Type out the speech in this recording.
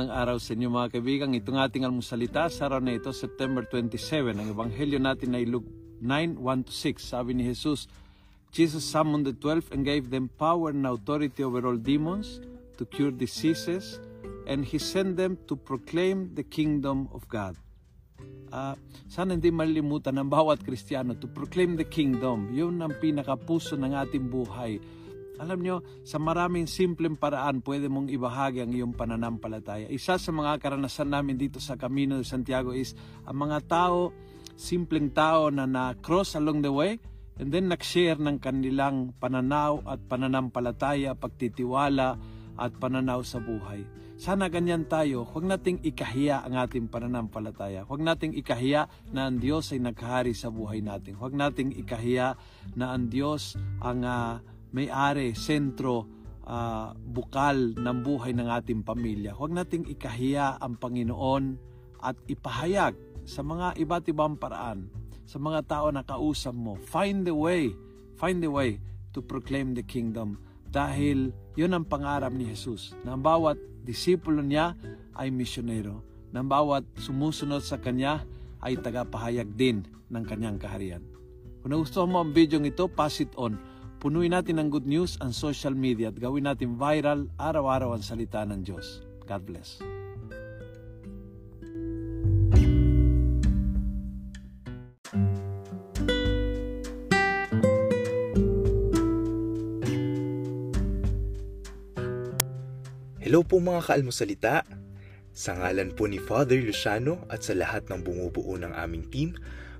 Magandang araw sa inyo mga kaibigan. Itong ating almusalita sa araw na ito, September 27. Ang ebanghelyo natin ay Luke 9:1-6. Sabi ni Jesus, Jesus summoned the 12 and gave them power and authority over all demons to cure diseases, and He sent them to proclaim the kingdom of God. Sana hindi malilimutan ng bawat Kristiyano to proclaim the kingdom. Yun ang pinakapuso ng ating buhay. Alam nyo, sa maraming simpleng paraan, pwede mong ibahagi ang iyong pananampalataya. Isa sa mga karanasan namin dito sa Camino de Santiago is ang mga tao, simpleng tao na na-cross along the way and then nag-share ng kanilang pananaw at pananampalataya, pagtitiwala at pananaw sa buhay. Sana ganyan tayo. Huwag nating ikahiya ang ating pananampalataya. Huwag nating ikahiya na ang Diyos ay naghahari sa buhay natin. Huwag nating ikahiya na ang Diyos ang may-ari, sentro, bukal ng buhay ng ating pamilya. Huwag nating ikahiya ang Panginoon at ipahayag sa mga iba't ibang paraan, sa mga tao na kausap mo. Find the way to proclaim the kingdom. Dahil yun ang pangarap ni Jesus, na ang bawat disipulo niya ay misyonero, na ang bawat sumusunod sa kanya ay tagapahayag din ng kanyang kaharian. Kung nagustuhan mo ang video ng ito, pass it on. Punuin natin ng good news ang social media at gawin natin viral araw-araw ang salita ng Diyos. God bless. Hello po mga kaalmusalita. Sa ngalan po ni Father Luciano at sa lahat ng bumubuo ng aming team,